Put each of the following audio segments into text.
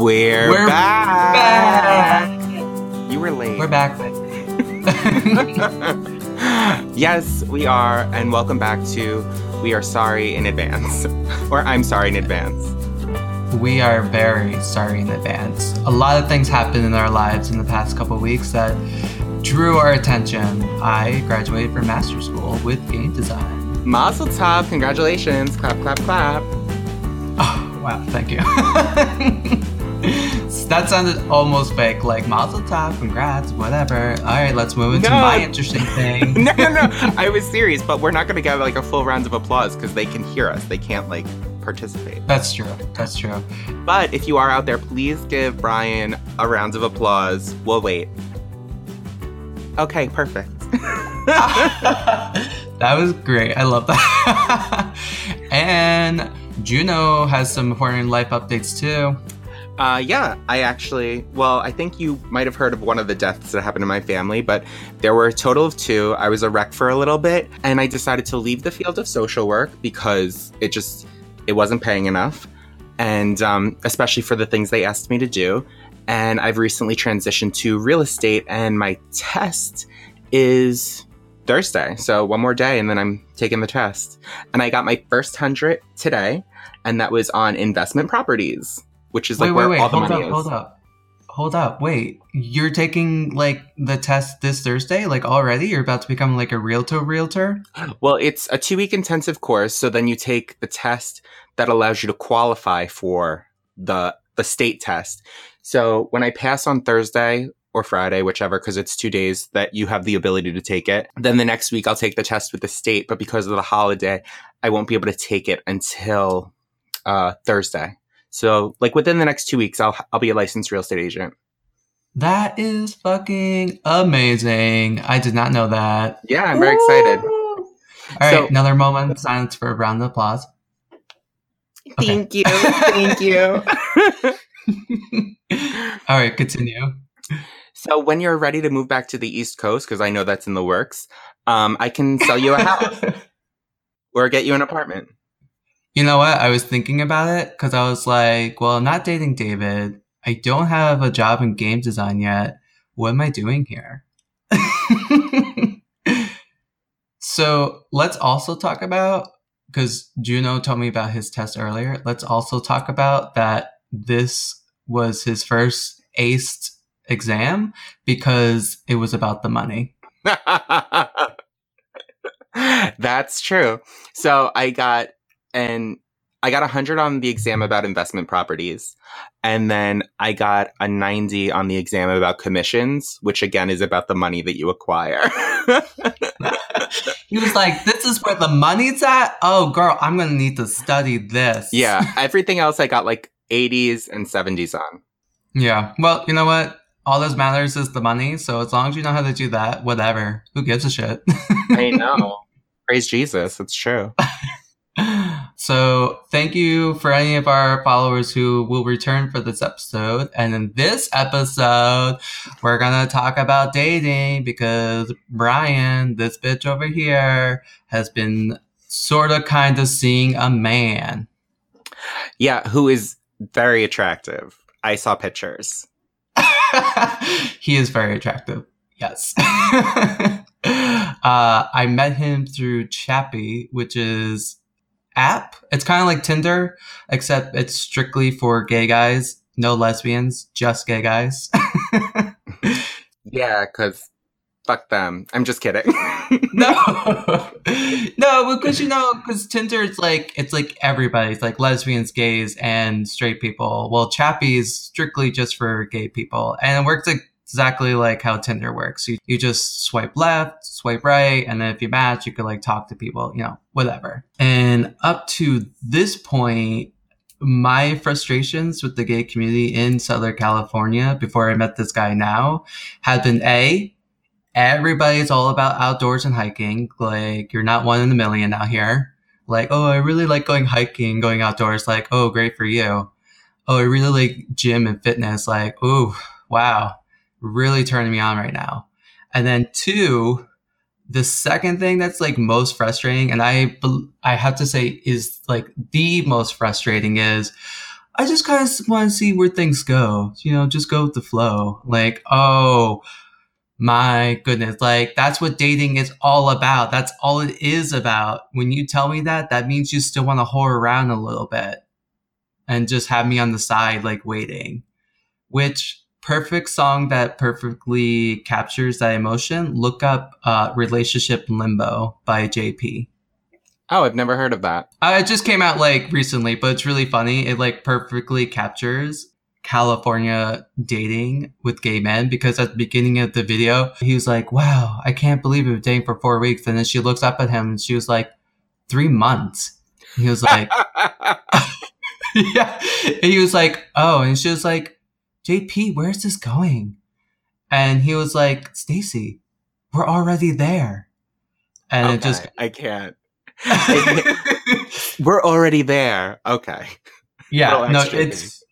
We're back. You were late. We're back. Yes, we are, and welcome back to We Are Sorry in Advance, or I'm Sorry in Advance. We are very sorry in advance. A lot of things happened in our lives in the past couple of weeks that drew our attention. I graduated from master's school with game design. Mazel tov! Congratulations! Clap, clap, clap. Oh, wow! Thank you. That sounded almost fake, like mazel tov, congrats, whatever. All right, let's move into my interesting thing. No. I was serious, but we're not going to get like a full round of applause because they can hear us. They can't like participate. That's true. But if you are out there, please give Brian a round of applause. We'll wait. Okay, perfect. That was great. I love that. And Juno has some important life updates too. I think you might have heard of one of the deaths that happened in my family, but there were a total of two. I was a wreck for a little bit, and I decided to leave the field of social work because it wasn't paying enough, and especially for the things they asked me to do. And I've recently transitioned to real estate, and my test is Thursday. So one more day, and then I'm taking the test. And I got my first 100 today, and that was on investment properties. Which is like where all the money is. Hold up. Wait, you're taking like the test this Thursday? Like already? You're about to become like a realtor? Well, it's a 2-week intensive course. So then you take the test that allows you to qualify for the state test. So when I pass on Thursday or Friday, whichever, because it's 2 days that you have the ability to take it, then the next week I'll take the test with the state. But because of the holiday, I won't be able to take it until Thursday. So, like, within the next 2 weeks, I'll be a licensed real estate agent. That is fucking amazing. I did not know that. Yeah, I'm very excited. All right, another moment of silence for a round of applause. Okay. Thank you. All right, continue. So, when you're ready to move back to the East Coast, because I know that's in the works, I can sell you a house or get you an apartment. You know what? I was thinking about it because I was like, well, I'm not dating David. I don't have a job in game design yet. What am I doing here? So let's also talk about, because Juno told me about his test earlier. Let's also talk about that this was his first aced exam because it was about the money. That's true. So I got 100 on the exam about investment properties. And then I got a 90 on the exam about commissions, which again is about the money that you acquire. He was like, this is where the money's at? Oh, girl, I'm going to need to study this. Yeah. Everything else I got like 80s and 70s on. Yeah. Well, you know what? All that matters is the money. So as long as you know how to do that, whatever. Who gives a shit? I know. Praise Jesus. It's true. So thank you for any of our followers who will return for this episode. And in this episode, we're going to talk about dating because Brian, this bitch over here, has been sort of kind of seeing a man. Yeah, who is very attractive. I saw pictures. He is very attractive. Yes. I met him through Chappie, which is app. It's kind of like Tinder, except it's strictly for gay guys, no lesbians, just gay guys. Yeah, because fuck them. I'm just kidding. No, because because Tinder is like, it's like everybody. It's like lesbians, gays, and straight people. Well, Chappie is strictly just for gay people, and it works exactly like how Tinder works. You just swipe left, swipe right, and then if you match, you could like talk to people, whatever. And up to this point, my frustrations with the gay community in Southern California before I met this guy now had been everybody's all about outdoors and hiking. Like, you're not one in a million out here. Like, oh, I really like going hiking, going outdoors. Like, oh, great for you. Oh, I really like gym and fitness. Like, oh, wow. Really turning me on right now. And then two, the second thing that's like most frustrating, and I have to say is like the most frustrating is I just kind of want to see where things go, you know, just go with the flow. Like, oh my goodness, like that's what dating is all about. That's all it is about. When you tell me that, that means you still want to whore around a little bit and just have me on the side, like waiting, which perfect song that perfectly captures that emotion. Look up Relationship Limbo by JP. Oh, I've never heard of that. It just came out like recently, but it's really funny. It like perfectly captures California dating with gay men, because at the beginning of the video, he was like, wow, I can't believe we've been dating for 4 weeks. And then she looks up at him and she was like, 3 months. And he was like, yeah. And he was like, oh. And she was like, JP, where's this going? And he was like, Stacey, we're already there. And okay, it just, I can't. We're already there. Okay. Yeah. No, it's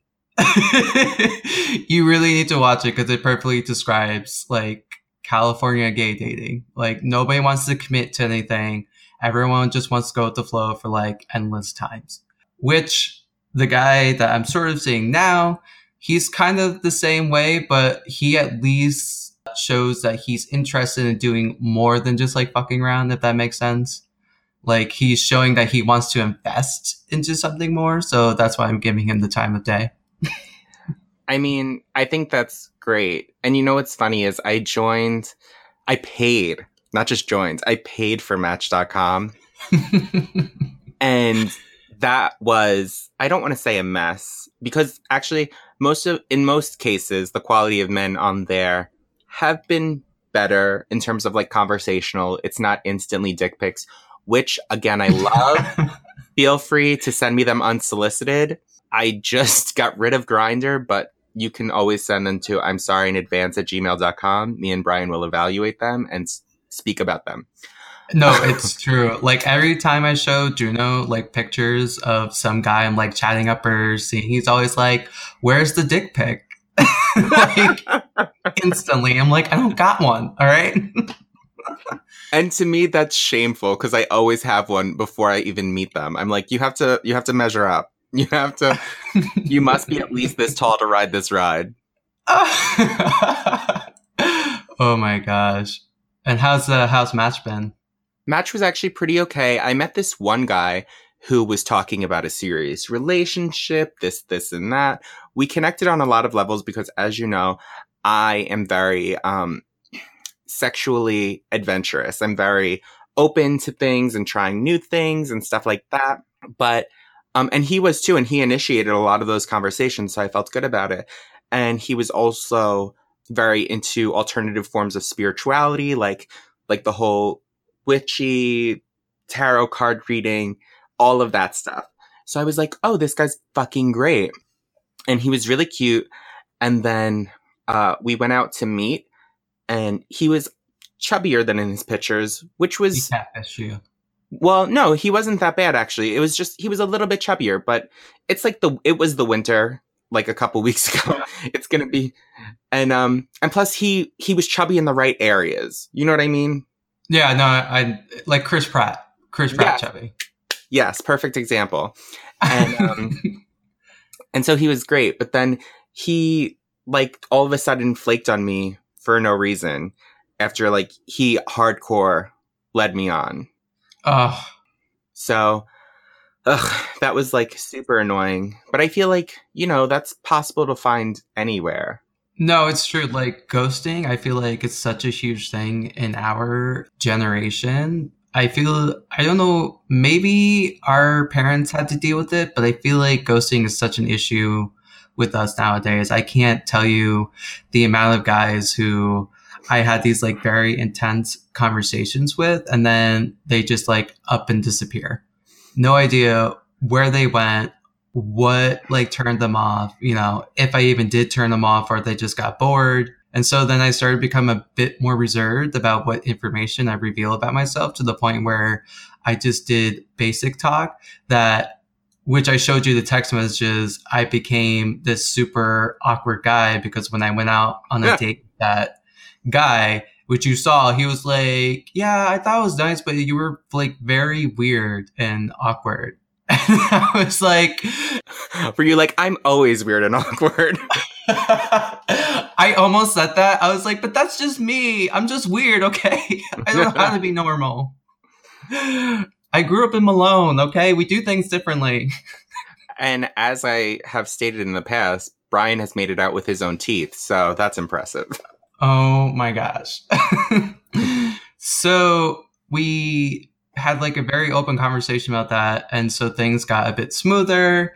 you really need to watch it because it perfectly describes like California gay dating. Like nobody wants to commit to anything. Everyone just wants to go with the flow for like endless times. Which the guy that I'm sort of seeing now, he's kind of the same way, but he at least shows that he's interested in doing more than just like fucking around, if that makes sense. Like, he's showing that he wants to invest into something more. So that's why I'm giving him the time of day. I mean, I think that's great. And you know what's funny is I paid for Match.com. And that was, I don't want to say a mess, because actually, in most cases, the quality of men on there have been better in terms of like conversational. It's not instantly dick pics, which, again, I love. Feel free to send me them unsolicited. I just got rid of Grindr, but you can always send them to imsorryinadvance@gmail.com. Me and Brian will evaluate them and speak about them. No, it's true. Like, every time I show Juno, like, pictures of some guy I'm, like, chatting up or seeing, he's always like, where's the dick pic? Like, instantly. I'm like, I don't got one, all right? And to me, that's shameful because I always have one before I even meet them. I'm like, you have to measure up. You must be at least this tall to ride this ride. Oh my gosh! And how's Match been? Match was actually pretty okay. I met this one guy who was talking about a serious relationship, this, and that. We connected on a lot of levels because, as you know, I am very sexually adventurous. I'm very open to things and trying new things and stuff like that. But, and he was too, and he initiated a lot of those conversations, so I felt good about it. And he was also very into alternative forms of spirituality, like the whole witchy, tarot card reading, all of that stuff. So I was like, oh, this guy's fucking great. And he was really cute. And then we went out to meet. And he was chubbier than in his pictures, which was... Well, no, he wasn't that bad, actually. It was just, he was a little bit chubbier, but it's like it was the winter, like a couple weeks ago. It's going to be... And plus, he was chubby in the right areas. You know what I mean? Yeah, no, I like Chris Pratt. Chris Pratt, yeah. Chubby. Yes, perfect example. And, and so he was great, but then he, like, all of a sudden flaked on me for no reason after like he hardcore led me on. That was like super annoying, but I feel like, you know, that's possible to find anywhere. No, it's true. Like ghosting, I feel like it's such a huge thing in our generation. I don't know, maybe our parents had to deal with it, but I feel like ghosting is such an issue with us nowadays. I can't tell you the amount of guys who I had these like very intense conversations with, and then they just like up and disappear. No idea where they went, what like turned them off, you know, if I even did turn them off, or they just got bored. And so then I started to become a bit more reserved about what information I reveal about myself, to the point where I just did basic talk which I showed you the text messages. I became this super awkward guy because when I went out on a date with that guy, which you saw, he was like, yeah, I thought it was nice, but you were like very weird and awkward. I was like... Were you like, I'm always weird and awkward? I almost said that. I was like, but that's just me. I'm just weird, okay? I don't know how to be normal. I grew up in Malone, okay? We do things differently. And as I have stated in the past, Brian has made it out with his own teeth, so that's impressive. Oh my gosh. So we had like a very open conversation about that. And so things got a bit smoother.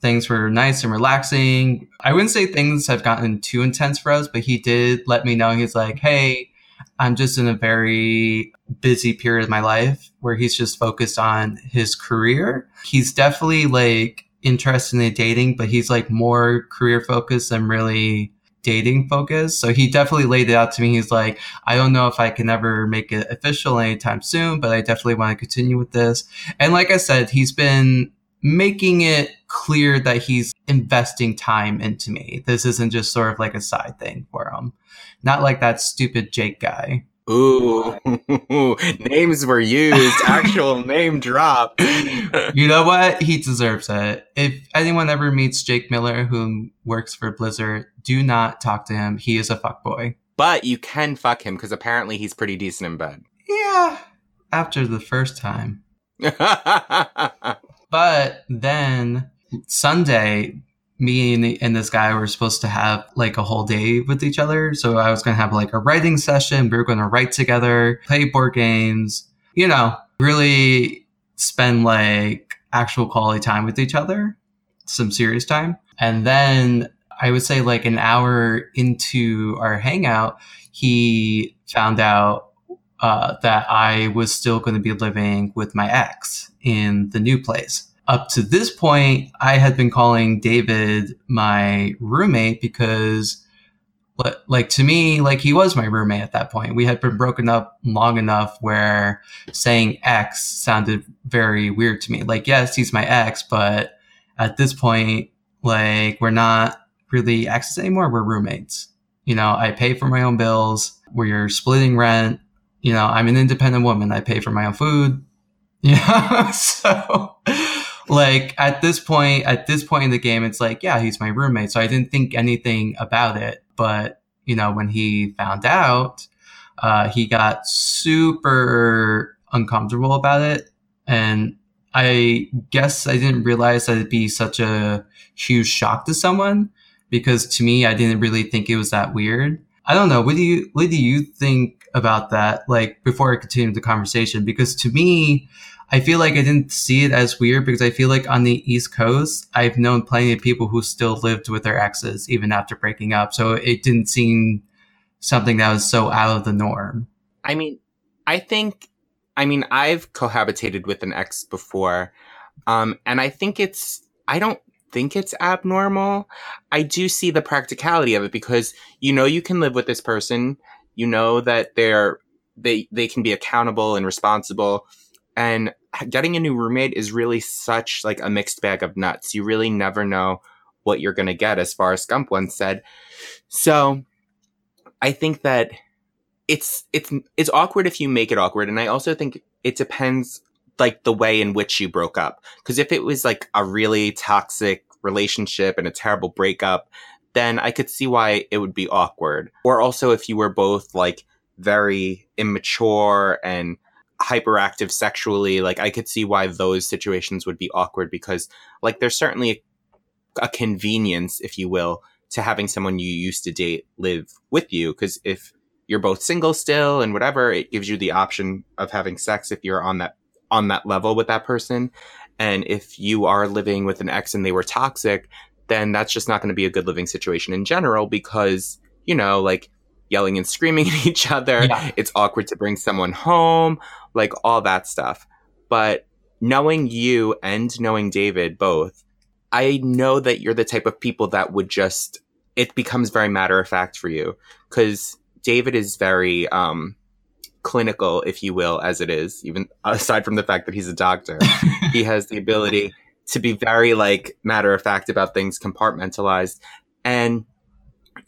Things were nice and relaxing. I wouldn't say things have gotten too intense for us, but he did let me know. He's like, hey, I'm just in a very busy period of my life where he's just focused on his career. He's definitely like interested in dating, but he's like more career focused than really dating focused. So he definitely laid it out to me. He's like, I don't know if I can ever make it official anytime soon, but I definitely want to continue with this. And like I said, he's been making it clear that he's investing time into me. This isn't just sort of like a side thing for him. Not like that stupid Jake guy. Ooh, names were used, actual name drop. You know what? He deserves it. If anyone ever meets Jake Miller, who works for Blizzard, do not talk to him. He is a fuckboy. But you can fuck him because apparently he's pretty decent in bed. Yeah, after the first time. But then Sunday, me and this guy were supposed to have like a whole day with each other. So I was going to have like a writing session. We were going to write together, play board games, you know, really spend like actual quality time with each other, some serious time. And then I would say like an hour into our hangout, he found out that I was still going to be living with my ex in the new place. Up to this point, I had been calling David my roommate because, like, to me, like, he was my roommate at that point. We had been broken up long enough where saying ex sounded very weird to me. Like, yes, he's my ex, but at this point, like, we're not really exes anymore. We're roommates. You know, I pay for my own bills. We're splitting rent. You know, I'm an independent woman. I pay for my own food. Yeah, so... Like at this point in the game, it's like, yeah, he's my roommate. So I didn't think anything about it. But, you know, when he found out, he got super uncomfortable about it. And I guess I didn't realize that it'd be such a huge shock to someone, because to me, I didn't really think it was that weird. I don't know. What do you think about that? Like, before I continue the conversation, because to me, I feel like I didn't see it as weird, because I feel like on the East Coast, I've known plenty of people who still lived with their exes even after breaking up. So it didn't seem something that was so out of the norm. I mean, I think I've cohabitated with an ex before. And I don't think it's abnormal. I do see the practicality of it, because, you know, you can live with this person. You know that they can be accountable and responsible. And getting a new roommate is really such like a mixed bag of nuts. You really never know what you're going to get, as far as Scump once said. So I think that it's awkward if you make it awkward. And I also think it depends like the way in which you broke up. Because if it was like a really toxic relationship and a terrible breakup, then I could see why it would be awkward. Or also if you were both like very immature and hyperactive sexually, like I could see why those situations would be awkward, because like there's certainly a convenience, if you will, to having someone you used to date live with you, because if you're both single still and whatever, it gives you the option of having sex if you're on that level with that person. And if you are living with an ex and they were toxic, then that's just not going to be a good living situation in general, because, you know, like yelling and screaming at each other. Yeah. It's awkward to bring someone home, like all that stuff. But knowing you and knowing David both, I know that you're the type of people that would just, it becomes very matter of fact for you, because David is very clinical, if you will, as it is, even aside from the fact that he's a doctor. He has the ability to be very like matter of fact about things, compartmentalized. And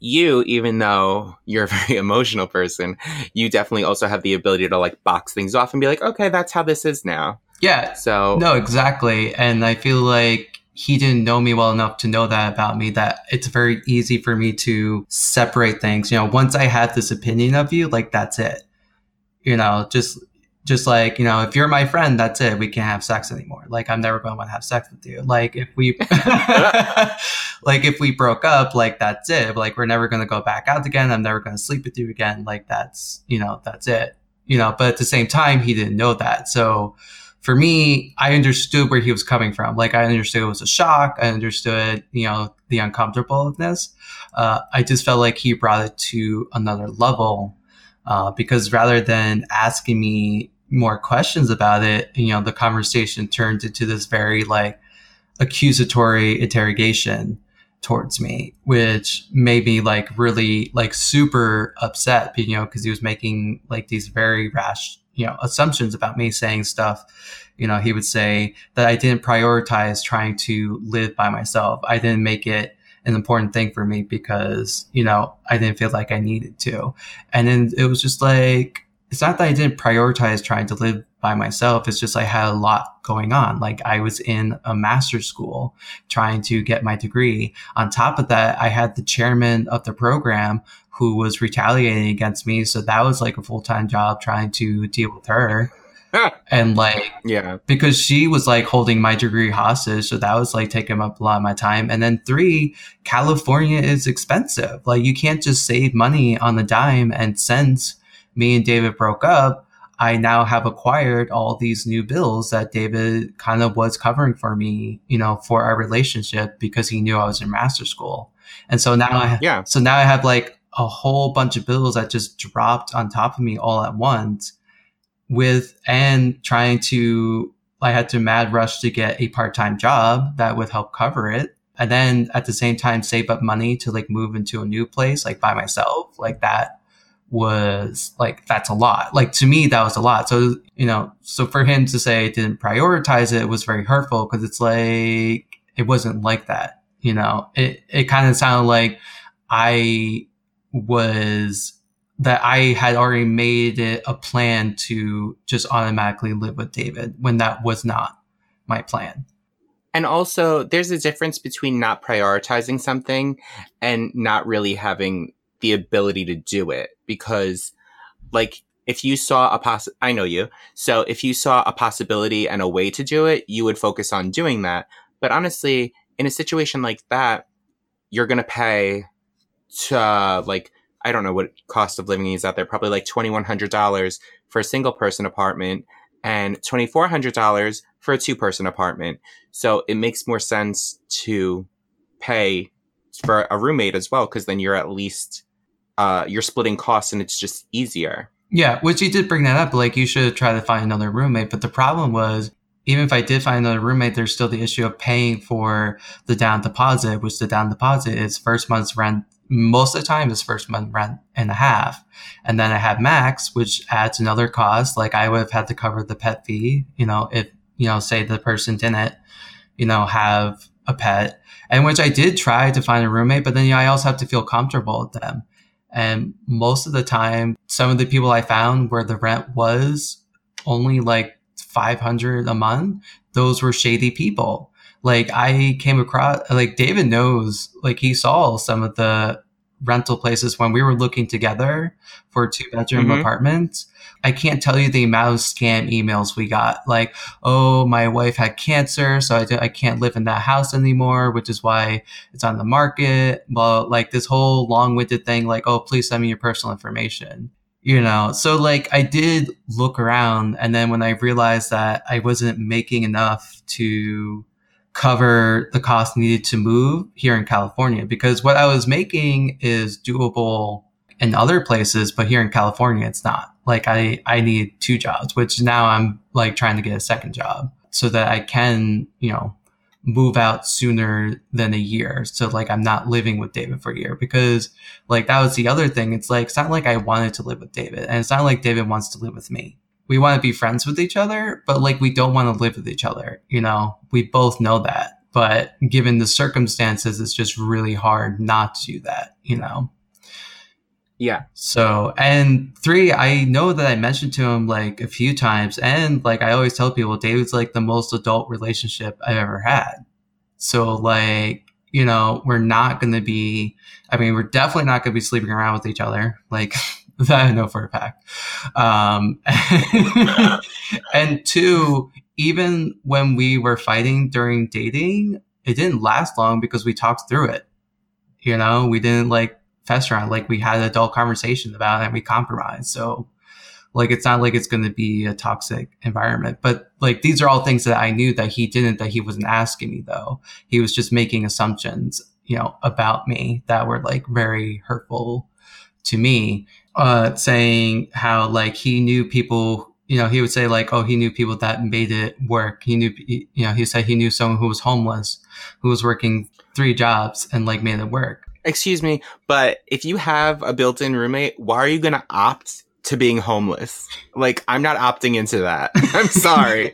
you, even though you're a very emotional person, you definitely also have the ability to like box things off and be like, okay, that's how this is now. Yeah. So no, exactly. And I feel like he didn't know me well enough to know that about me, that it's very easy for me to separate things. You know, once I have this opinion of you, like, that's it. You know, just like, you know, if you're my friend, that's it. We can't have sex anymore. Like, I'm never going to want to have sex with you. Like, if we broke up, like, that's it. Like, we're never going to go back out again. I'm never going to sleep with you again. Like, that's, you know, that's it. You know, but at the same time, he didn't know that. So for me, I understood where he was coming from. Like, I understood it was a shock. I understood, you know, the uncomfortableness. I just felt like he brought it to another level, because rather than asking me more questions about it, you know, the conversation turned into this very, like, accusatory interrogation towards me, which made me, like, really, like, super upset, you know, because he was making, like, these very rash, you know, assumptions about me, saying stuff. You know, he would say that I didn't prioritize trying to live by myself. I didn't make it an important thing for me because, you know, I didn't feel like I needed to. And then it was just like, it's not that I didn't prioritize trying to live by myself. It's just I had a lot going on. Like, I was in a master's school trying to get my degree. On top of that, I had the chairman of the program who was retaliating against me. So that was like a full-time job trying to deal with her. And like, yeah, because she was like holding my degree hostage. So that was like taking up a lot of my time. And then 3, California is expensive. Like, you can't just save money on the dime. And since me and David broke up, I now have acquired all these new bills that David kind of was covering for me, you know, for our relationship, because he knew I was in master school. And so now I have like a whole bunch of bills that just dropped on top of me all at once. I had to mad rush to get a part-time job that would help cover it. And then at the same time, save up money to like move into a new place, like by myself. Like, that was like, that's a lot. Like, to me, that was a lot. So, you know, so for him to say I didn't prioritize it was very hurtful, because it's like, it wasn't like that. You know, it kind of sounded like I had already made it a plan to just automatically live with David, when that was not my plan. And also, there's a difference between not prioritizing something and not really having the ability to do it. Because, like, if you saw I know you. So if you saw a possibility and a way to do it, you would focus on doing that. But honestly, in a situation like that, you're going to pay to, like, I don't know what cost of living is out there, probably like $2,100 for a single person apartment and $2,400 for a 2-person apartment. So it makes more sense to pay for a roommate as well, because then you're at least you're splitting costs, and it's just easier. Yeah, which you did bring that up. Like, you should try to find another roommate. But the problem was, even if I did find another roommate, there's still the issue of paying for the down deposit, which the down deposit is first month's rent. Most of the time is first month rent and a half. And then I have Max, which adds another cost. Like, I would have had to cover the pet fee, you know, if, you know, say the person didn't, you know, have a pet, and which I did try to find a roommate, but then, you know, I also have to feel comfortable with them. And most of the time, some of the people I found where the rent was only like $500 a month, those were shady people. Like, I came across, like, David knows, like, he saw some of the rental places when we were looking together for 2-bedroom mm-hmm. apartments. I can't tell you the amount of scam emails we got. Like, oh, my wife had cancer, so I can't live in that house anymore, which is why it's on the market. Well, like, this whole long-winded thing, like, oh, please send me your personal information. You know, so like, I did look around, and then when I realized that I wasn't making enough to cover the cost needed to move here in California, because what I was making is doable in other places, but here in California, it's not. Like, I need 2 jobs, which now I'm like trying to get a second job so that I can, you know, move out sooner than a year. So like, I'm not living with David for a year, because like, that was the other thing. It's like, it's not like I wanted to live with David, and it's not like David wants to live with me. We want to be friends with each other, but like, we don't want to live with each other. You know, we both know that, but given the circumstances, it's just really hard not to do that, you know? Yeah. So, and three, I know that I mentioned to him like a few times, and like I always tell people, David's like the most adult relationship I've ever had. So like, you know, we're not going to be, I mean, we're definitely not going to be sleeping around with each other. Like that I know for a fact. And two, even when we were fighting during dating, it didn't last long because we talked through it. You know, we didn't like fester on, like we had an adult conversation about it and we compromised. So like, it's not like it's going to be a toxic environment, but like, these are all things that I knew that he didn't, that he wasn't asking me though. He was just making assumptions, you know, about me that were like very hurtful to me, saying how like he knew people, you know, he would say like, oh, he knew people that made it work. He knew, you know, he said he knew someone who was homeless, who was working 3 jobs and like made it work. Excuse me, but if you have a built-in roommate, why are you going to opt to being homeless? Like, I'm not opting into that. I'm sorry.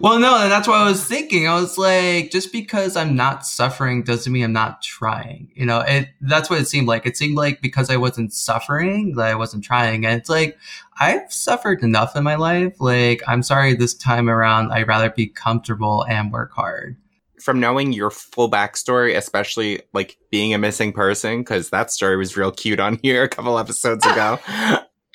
Well, no, that's what I was thinking. I was like, just because I'm not suffering doesn't mean I'm not trying. You know, that's what it seemed like. It seemed like because I wasn't suffering, that I wasn't trying. And it's like, I've suffered enough in my life. Like, I'm sorry this time around, I'd rather be comfortable and work hard. From knowing your full backstory, especially like being a missing person, because that story was real cute on here a couple episodes ago.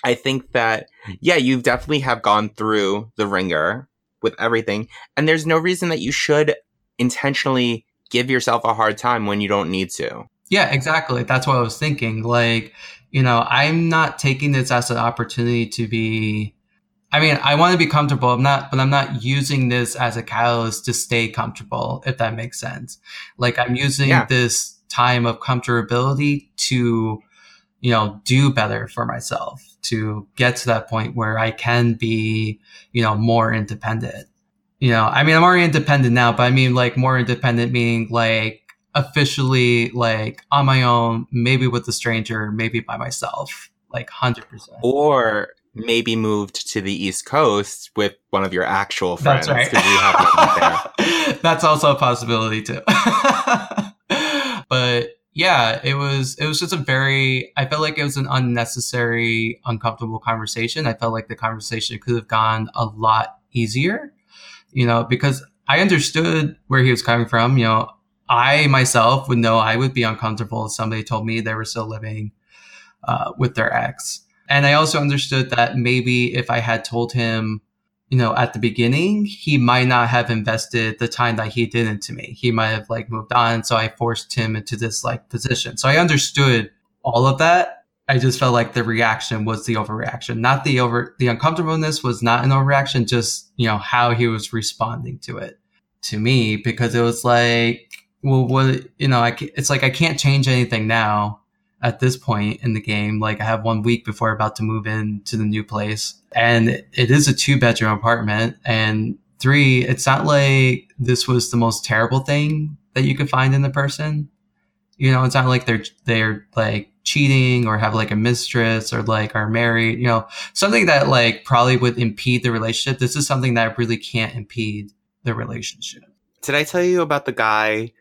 I think that, yeah, you definitely have gone through the ringer with everything. And there's no reason that you should intentionally give yourself a hard time when you don't need to. Yeah, exactly. That's what I was thinking. Like, you know, I'm not taking this as an opportunity to be, I mean, I want to be comfortable. I'm not using this as a catalyst to stay comfortable, if that makes sense. Like I'm using this time of comfortability to, you know, do better for myself, to get to that point where I can be, you know, more independent. You know, I mean, I'm already independent now, but I mean like more independent meaning like officially like on my own, maybe with a stranger, maybe by myself, like 100%. Or maybe moved to the East Coast with one of your actual friends. That's right. You there. That's also a possibility too. But yeah, it was just a very, I felt like it was an unnecessary, uncomfortable conversation. I felt like the conversation could have gone a lot easier, you know, because I understood where he was coming from. You know, I myself would know I would be uncomfortable if somebody told me they were still living with their ex. And I also understood that maybe if I had told him, you know, at the beginning, he might not have invested the time that he did into me. He might have like moved on. So I forced him into this like position. So I understood all of that. I just felt like the reaction was the overreaction, not the uncomfortableness was not an overreaction, just, you know, how he was responding to it to me, because it was like, well, what, you know, it's like, I can't change anything now. At this point in the game, like I have 1 week before I'm about to move into the new place, and it is a 2-bedroom apartment. And 3, it's not like this was the most terrible thing that you could find in the person. You know, it's not like they're like cheating or have like a mistress or like are married. You know, something that like probably would impede the relationship. This is something that really can't impede the relationship. Did I tell you about the guy?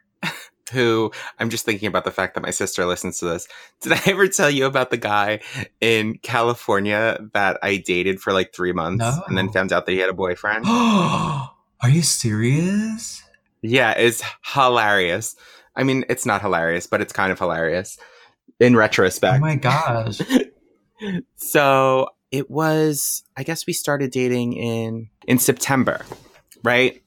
Who I'm just thinking about the fact that my sister listens to this. Did I ever tell you about the guy in California that I dated for like 3 months and then found out that he had a boyfriend? Are you serious? Yeah, it's hilarious. I mean, it's not hilarious, but it's kind of hilarious in retrospect. Oh my gosh. So it was, I guess we started dating in September, right?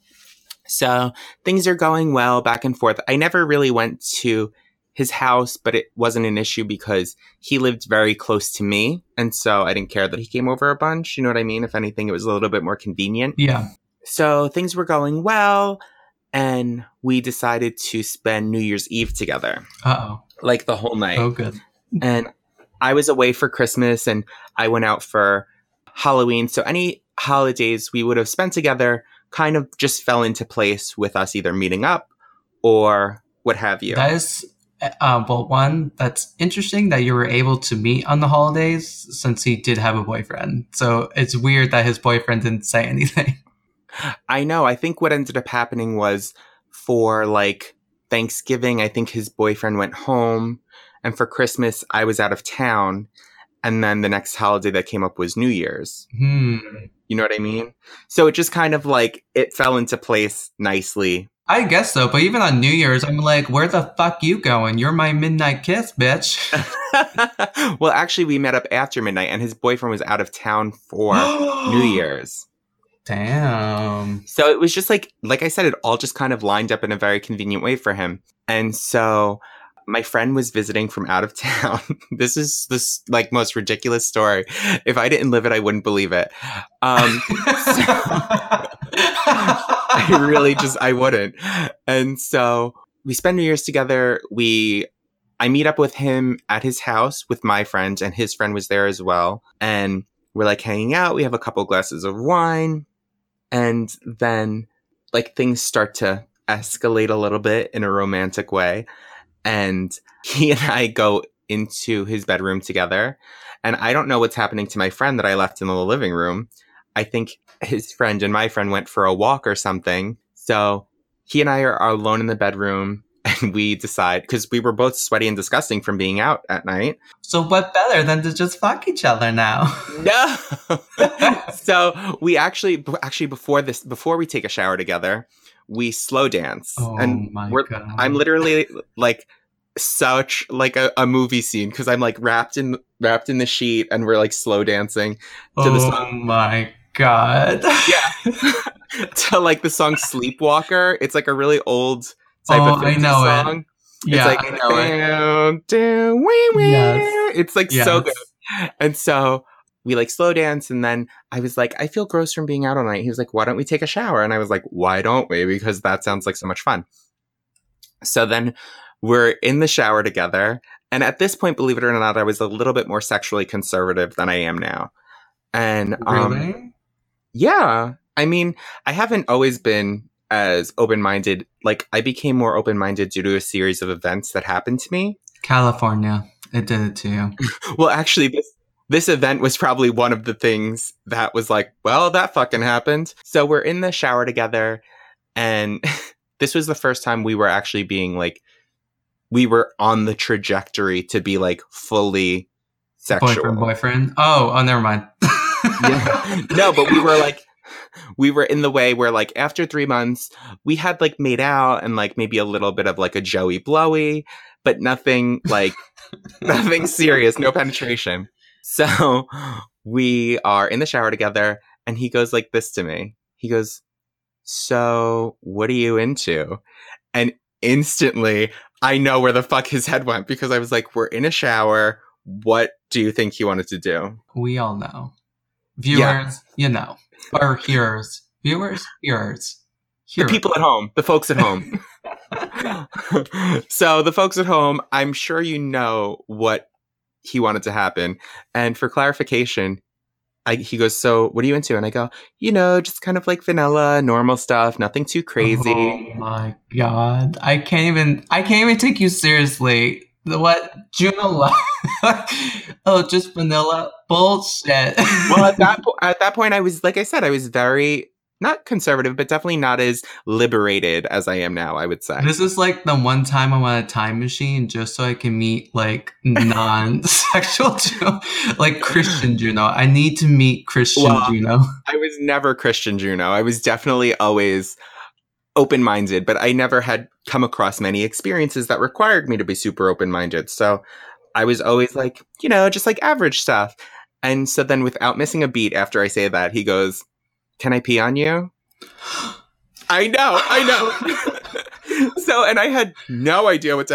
So things are going well back and forth. I never really went to his house, but it wasn't an issue because he lived very close to me. And so I didn't care that he came over a bunch. You know what I mean? If anything, it was a little bit more convenient. Yeah. So things were going well. And we decided to spend New Year's Eve together. Uh-oh. Like the whole night. Oh, good. And I was away for Christmas and I went out for Halloween. So any holidays we would have spent together kind of just fell into place with us either meeting up or what have you. That is, well, one, that's interesting that you were able to meet on the holidays since he did have a boyfriend. So it's weird that his boyfriend didn't say anything. I know. I think what ended up happening was for like Thanksgiving, I think his boyfriend went home. And for Christmas, I was out of town. And then the next holiday that came up was New Year's. Hmm. You know what I mean? So it just kind of like, it fell into place nicely. I guess so. But even on New Year's, I'm like, where the fuck you going? You're my midnight kiss, bitch. Well, actually, we met up after midnight and his boyfriend was out of town for New Year's. Damn. So it was just like I said, it all just kind of lined up in a very convenient way for him. And so my friend was visiting from out of town. This is the like most ridiculous story. If I didn't live it, I wouldn't believe it. I really just, I wouldn't. And so we spend New Year's together. I meet up with him at his house with my friend, and his friend was there as well. And we're like hanging out. We have a couple glasses of wine. And then like things start to escalate a little bit in a romantic way. And he and I go into his bedroom together. And I don't know what's happening to my friend that I left in the living room. I think his friend and my friend went for a walk or something. So he and I are alone in the bedroom, and we decide, because we were both sweaty and disgusting from being out at night. So what better than to just fuck each other now? No. So we actually before we take a shower together, we slow dance. Oh, and God. I'm literally like such like a movie scene, because I'm like wrapped in the sheet, and we're like slow dancing to the song. Oh my God. Yeah. To like the song Sleepwalker. It's like a really old type of I know song. It. Yeah, it's like, I know it. Yes. It's like so good. And so we like slow dance. And then I was like, I feel gross from being out all night. He was like, why don't we take a shower? And I was like, why don't we? Because that sounds like so much fun. So then we're in the shower together. And at this point, believe it or not, I was a little bit more sexually conservative than I am now. And really? Yeah. I mean, I haven't always been as open-minded. Like, I became more open-minded due to a series of events that happened to me. California. It did it to you. Well, actually, this event was probably one of the things that was like, well, that fucking happened. So we're in the shower together. And this was the first time we were actually being like, we were on the trajectory to be like fully sexual. Boyfriend? Oh, never mind. Yeah. No, but we were like, we were in the way where like after 3 months we had like made out and like maybe a little bit of like a Joey blowy, but nothing like nothing serious, no penetration. So we are in the shower together and he goes like this to me. He goes, so what are you into? And instantly I know where the fuck his head went, because I was like, we're in a shower. What do you think he wanted to do? We all know. Viewers, yeah. You know. Or hearers. Viewers, hearers. The people at home. The folks at home. So the folks at home, I'm sure you know what he wanted to happen. And for clarification, he goes, so what are you into? And I go, you know, just kind of like vanilla, normal stuff, nothing too crazy. Oh my God. I can't even take you seriously. What? Junilla? Oh, just vanilla bullshit. Well, at that point, I was, like I said, I was very, not conservative, but definitely not as liberated as I am now, I would say. This is like the one time I want a time machine just so I can meet like non-sexual Juno, like Christian Juno. I need to meet Christian Juno. I was never Christian Juno. I was definitely always open-minded, but I never had come across many experiences that required me to be super open-minded. So I was always like, you know, just like average stuff. And so then without missing a beat after I say that, he goes, can I pee on you? I know. So, and I had no idea what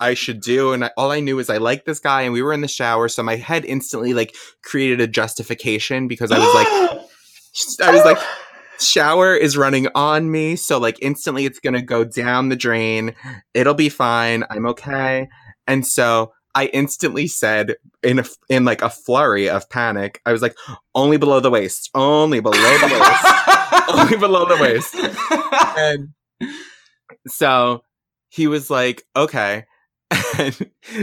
I should do. And all I knew is I liked this guy and we were in the shower. So my head instantly like created a justification, because I was like, shower is running on me, so like instantly it's gonna go down the drain, it'll be fine, I'm okay. And so I instantly said in like a flurry of panic, I was like, only below the waist, only below the waist, only below the waist. And so he was like, okay. And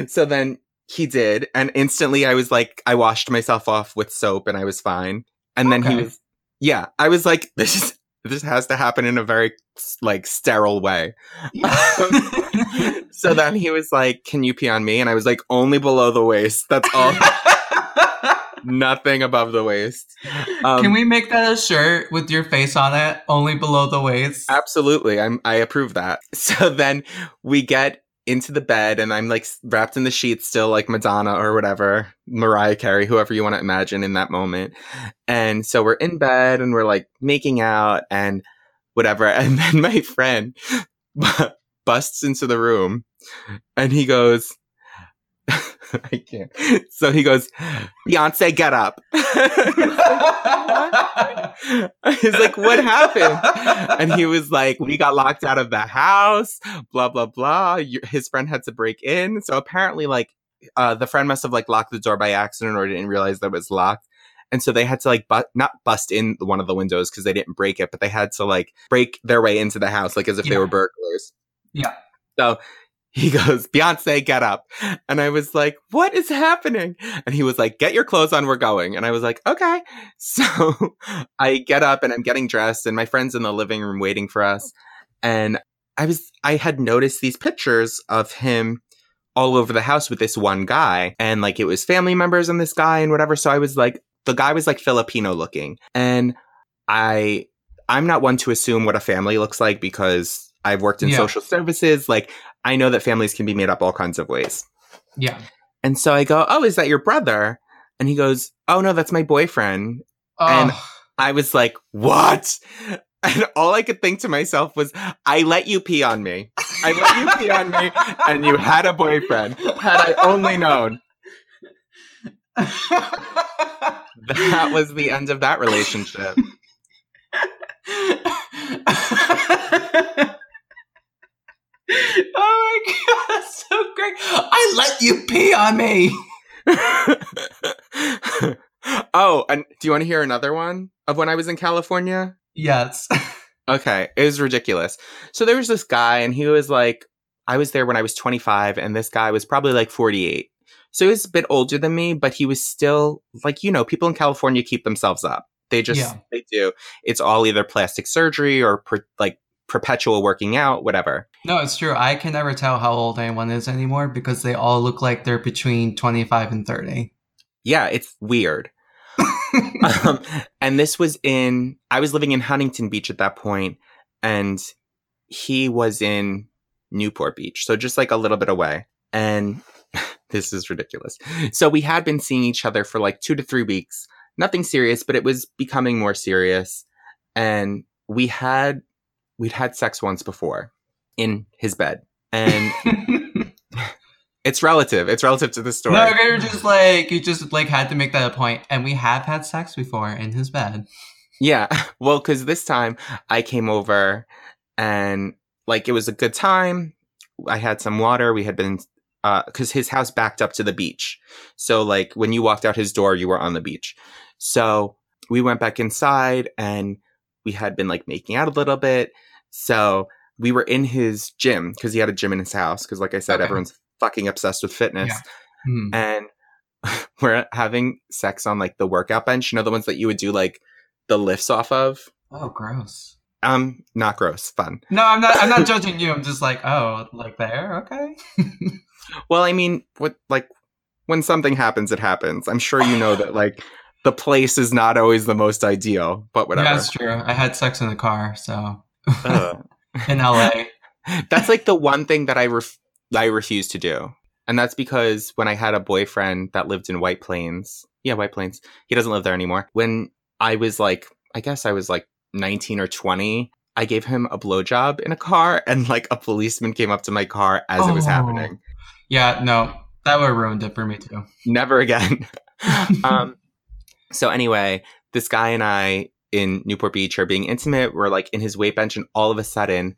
so then he did, and instantly I was like, I washed myself off with soap and I was fine. And then he was, yeah, I was like, this has to happen in a very, like, sterile way. So then he was like, can you pee on me? And I was like, only below the waist. That's all. Nothing above the waist. Can we make that a shirt with your face on it? Only below the waist? Absolutely. I approve that. So then we get into the bed and I'm like wrapped in the sheets still, like Madonna or whatever, Mariah Carey, whoever you want to imagine in that moment. And so we're in bed and we're like making out and whatever. And then my friend busts into the room and he goes, I can't. So he goes, Beyonce, get up. I was like, what happened? And he was like, we got locked out of the house, blah, blah, blah. His friend had to break in. So apparently, like, the friend must have, like, locked the door by accident or didn't realize that it was locked. And so they had to, like, not bust in one of the windows because they didn't break it, but they had to, like, break their way into the house, like, as if they were burglars. Yeah. So he goes, Beyonce, get up. And I was like, what is happening? And he was like, get your clothes on, we're going. And I was like, okay. So I get up and I'm getting dressed and my friend's in the living room waiting for us. And I had noticed these pictures of him all over the house with this one guy. And like, it was family members and this guy and whatever. So I was like, the guy was like Filipino looking. And I'm not one to assume what a family looks like because I've worked in social services. Like, I know that families can be made up all kinds of ways. Yeah. And so I go, oh, is that your brother? And he goes, oh, no, that's my boyfriend. Oh. And I was like, what? And all I could think to myself was, I let you pee on me. I let you pee on me, and you had a boyfriend. Had I only known. That was the end of that relationship. Oh my god, that's so great. I let you pee on me. Oh, and do you want to hear another one of when I was in California? Yes. Okay, it was ridiculous. So there was this guy and he was like, I was there when I was 25 and this guy was probably like 48. So he was a bit older than me, but he was still like, you know, people in California keep themselves up. They just, they do. It's all either plastic surgery or perpetual working out, whatever. No, it's true. I can never tell how old anyone is anymore because they all look like they're between 25 and 30. Yeah, it's weird. And this was I was living in Huntington Beach at that point, and he was in Newport Beach. So just like a little bit away. And this is ridiculous. So we had been seeing each other for like 2 to 3 weeks. Nothing serious, but it was becoming more serious. And we'd had sex once before in his bed. And it's relative. It's relative to the story. No, you just like, had to make that a point. And we have had sex before in his bed. Yeah. Well, because this time I came over and like, it was a good time. I had some water. We had been, because his house backed up to the beach. So like when you walked out his door, you were on the beach. So we went back inside and we had been like making out a little bit. So we were in his gym because he had a gym in his house. Because like I said, everyone's fucking obsessed with fitness. Yeah. Mm. And we're having sex on like the workout bench. You know, the ones that you would do like the lifts off of. Oh, gross. Not gross. Fun. No, I'm not judging you. I'm just like, oh, like there. Okay. Well, I mean, what, like when something happens, it happens. I'm sure you know that like the place is not always the most ideal, but whatever. Yeah, that's true. I had sex in the car, so in LA. That's like the one thing that I refuse to do. And that's because when I had a boyfriend that lived in White Plains. He doesn't live there anymore. When I was like, I guess I was like 19 or 20, I gave him a blowjob in a car and like a policeman came up to my car as it was happening. Yeah, no, that would have ruined it for me too. Never again. So anyway, this guy and I in Newport Beach are being intimate. We're like in his weight bench and all of a sudden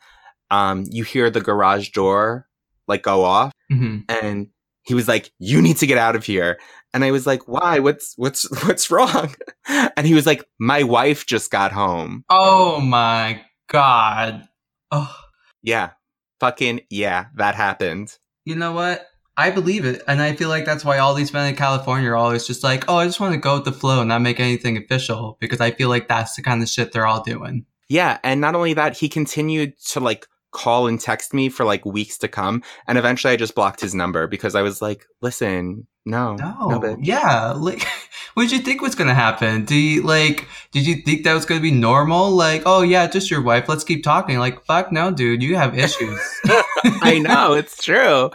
you hear the garage door like go off. Mm-hmm. And he was like, you need to get out of here. And I was like, why? What's wrong? And he was like, my wife just got home. Oh my God. Oh. Yeah. Fucking yeah, that happened. You know what? I believe it. And I feel like that's why all these men in California are always just like, oh, I just want to go with the flow and not make anything official, because I feel like that's the kind of shit they're all doing. Yeah. And not only that, he continued to like call and text me for like weeks to come. And eventually I just blocked his number because I was like, listen, no. Yeah. Like, what did you think was going to happen? Did you think that was going to be normal? Like, oh yeah, just your wife. Let's keep talking. Like, fuck no, dude, you have issues. I know, it's true.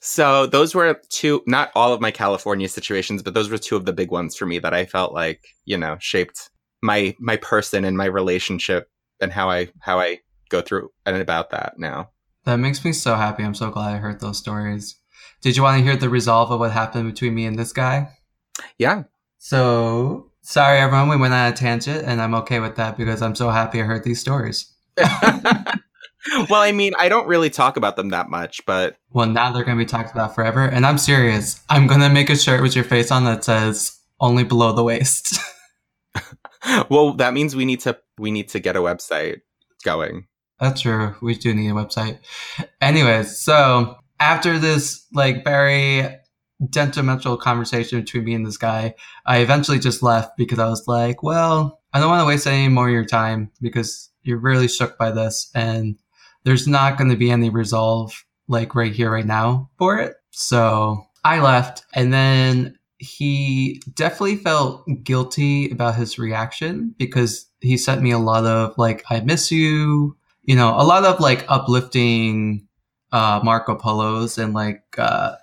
So those were two, not all of my California situations, but those were two of the big ones for me that I felt like, you know, shaped my person and my relationship and how I go through and about that now. That makes me so happy. I'm so glad I heard those stories. Did you want to hear the resolve of what happened between me and this guy? Yeah. So, sorry everyone, we went on a tangent, and I'm okay with that because I'm so happy I heard these stories. Well, I mean, I don't really talk about them that much, but... Well, now they're going to be talked about forever, and I'm serious. I'm going to make a shirt with your face on that says, only below the waist. Well, that means we need to get a website going. That's true. We do need a website. Anyways, so after this like very detrimental conversation between me and this guy, I eventually just left because I was like, well, I don't want to waste any more of your time because you're really shook by this and there's not going to be any resolve like right here, right now for it. So I left, and then he definitely felt guilty about his reaction because he sent me a lot of like, I miss you, you know, a lot of like uplifting Marco Polos and like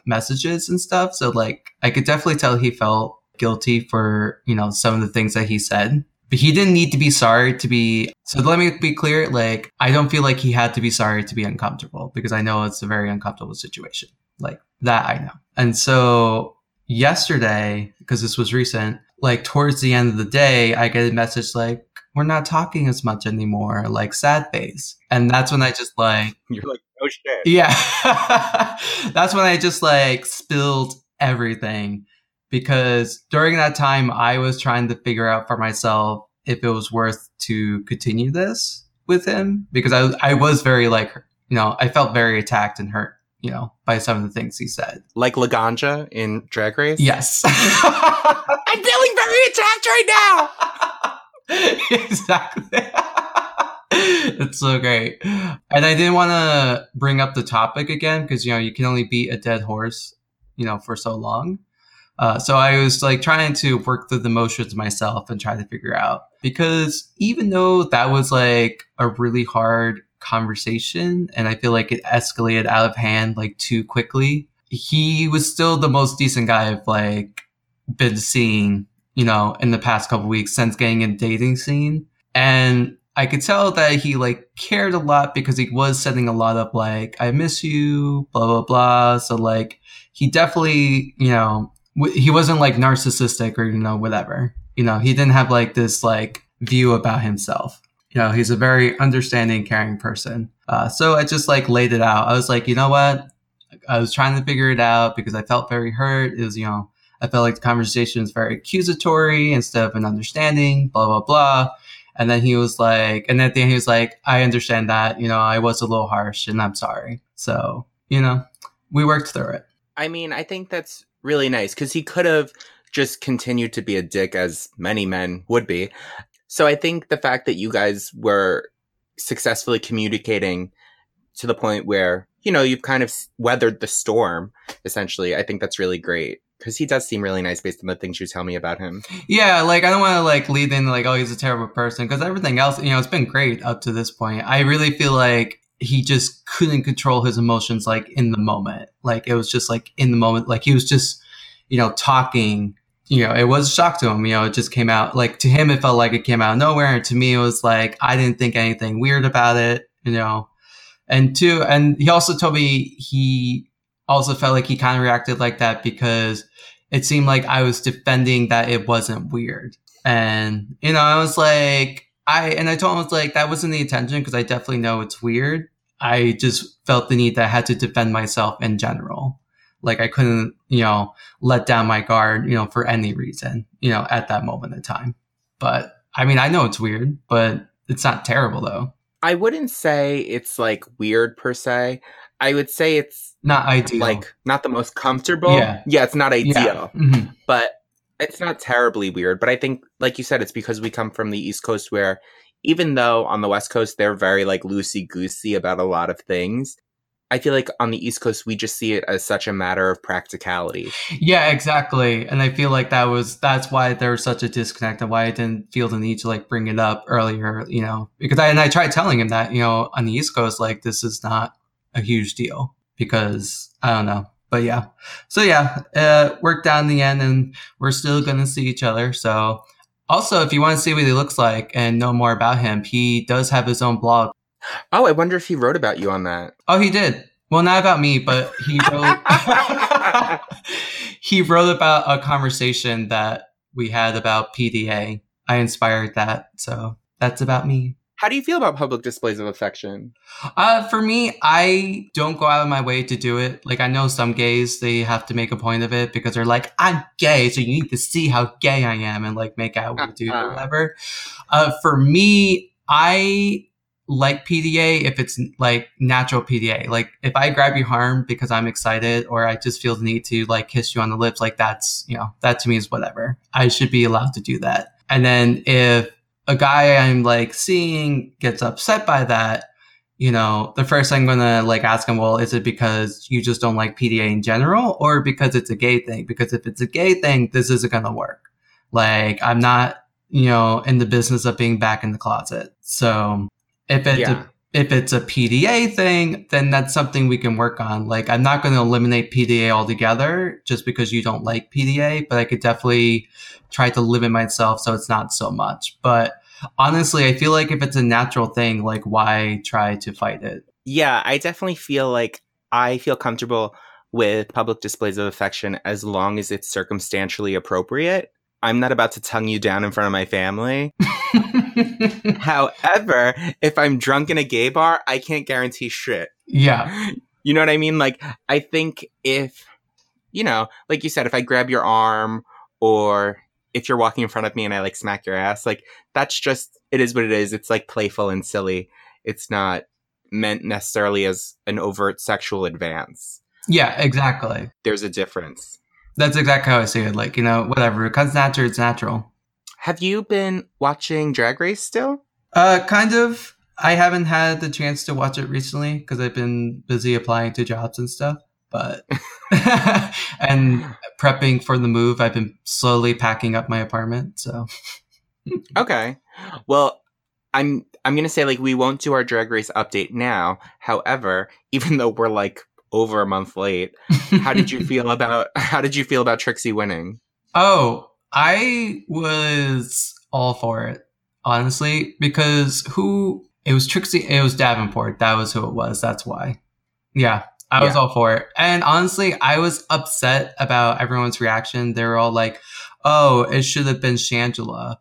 messages and stuff. So like I could definitely tell he felt guilty for, you know, some of the things that he said, but he didn't need to be sorry to be. So let me be clear. Like, I don't feel like he had to be sorry to be uncomfortable because I know it's a very uncomfortable situation, like that I know. And so yesterday, because this was recent, like towards the end of the day, I get a message like, we're not talking as much anymore, like sad face. And that's when I just like... You're like, oh shit. Yeah. That's when I just like spilled everything because during that time, I was trying to figure out for myself if it was worth to continue this with him because I was very like, you know, I felt very attacked and hurt, you know, by some of the things he said. Like Laganja in Drag Race? Yes. I'm feeling very attacked right now. Exactly. It's so great. And I didn't want to bring up the topic again because, you know, you can only beat a dead horse, you know, for so long. So I was like trying to work through the motions myself and try to figure out, because even though that was like a really hard conversation and I feel like it escalated out of hand like too quickly, he was still the most decent guy I've like been seeing, you know, in the past couple weeks since getting in the dating scene. And I could tell that he like cared a lot because he was sending a lot of like, I miss you, blah blah blah. So like he definitely, you know, he wasn't like narcissistic or, you know, whatever, you know, he didn't have like this like view about himself. You know, he's a very understanding, caring person. So I just like laid it out. I was like, you know what? I was trying to figure it out because I felt very hurt. It was, you know, I felt like the conversation was very accusatory instead of an understanding, blah, blah, blah. And then he was like, and at the end he was like, I understand that, you know, I was a little harsh and I'm sorry. So, you know, we worked through it. I mean, I think that's really nice because he could have just continued to be a dick, as many men would be. So I think the fact that you guys were successfully communicating to the point where, you know, you've kind of weathered the storm, essentially, I think that's really great. Because he does seem really nice based on the things you tell me about him. Yeah, like I don't want to like lead into like, oh, he's a terrible person. Because everything else, you know, it's been great up to this point. I really feel like he just couldn't control his emotions like in the moment. Like it was just like in the moment, like he was just, you know, talking. You know, it was a shock to him, you know, it just came out, like, to him, it felt like it came out of nowhere. And to me, it was like, I didn't think anything weird about it, you know. And he also told me he also felt like he kind of reacted like that because it seemed like I was defending that it wasn't weird. And, you know, I was like, I told him, I was like, that wasn't the intention because I definitely know it's weird. I just felt the need that I had to defend myself in general. Like I couldn't, you know, let down my guard, you know, for any reason, you know, at that moment in time. But I mean, I know it's weird, but it's not terrible though. I wouldn't say it's like weird per se. I would say it's not ideal. Like not the most comfortable. Yeah, it's not ideal. Yeah. Mm-hmm. But it's not terribly weird. But I think, like you said, it's because we come from the East Coast where even though on the West Coast, they're very like loosey-goosey about a lot of things, I feel like on the East Coast, we just see it as such a matter of practicality. Yeah, exactly. And I feel like that's why there was such a disconnect and why I didn't feel the need to like bring it up earlier, you know, because I tried telling him that, you know, on the East Coast, like this is not a huge deal because I don't know. But yeah, so yeah, worked out in the end and we're still going to see each other. So also, if you want to see what he looks like and know more about him, he does have his own blog. Oh, I wonder if he wrote about you on that. Oh, he did. Well, not about me, but he wrote he wrote about a conversation that we had about PDA. I inspired that. So that's about me. How do you feel about public displays of affection? For me, I don't go out of my way to do it. Like, I know some gays, they have to make a point of it because they're like, I'm gay, so you need to see how gay I am and, like, make out with a dude or whatever. For me, I like PDA if it's like natural PDA. Like if I grab your arm because I'm excited or I just feel the need to like kiss you on the lips, like that's, you know, that to me is whatever. I should be allowed to do that. And then if a guy I'm like seeing gets upset by that, you know, the first thing I'm gonna like ask him, well, is it because you just don't like PDA in general or because it's a gay thing? Because if it's a gay thing, this isn't gonna work. Like I'm not, you know, in the business of being back in the closet. So If it's a PDA thing, then that's something we can work on. Like, I'm not going to eliminate PDA altogether just because you don't like PDA, but I could definitely try to limit myself so it's not so much. But honestly, I feel like if it's a natural thing, like, why try to fight it? Yeah, I definitely feel like I feel comfortable with public displays of affection as long as it's circumstantially appropriate. I'm not about to tongue you down in front of my family. However, if I'm drunk in a gay bar, I can't guarantee shit. Yeah. You know what I mean? Like, I think if, you know, like you said, if I grab your arm or if you're walking in front of me and I like smack your ass, like that's just, it is what it is. It's like playful and silly. It's not meant necessarily as an overt sexual advance. Yeah, exactly. There's a difference. That's exactly how I see it. Like, you know, whatever. It comes natural, it's natural. Have you been watching Drag Race still? Kind of. I haven't had the chance to watch it recently because I've been busy applying to jobs and stuff. But and prepping for the move, I've been slowly packing up my apartment. So okay. Well, I'm gonna say like we won't do our Drag Race update now. However, even though we're like over a month late, how did you feel about Trixie winning? Oh, I was all for it, honestly, because it was Davenport. That was who it was. That's why. Yeah, I was all for it. And honestly, I was upset about everyone's reaction. They were all like, oh, it should have been Shangela.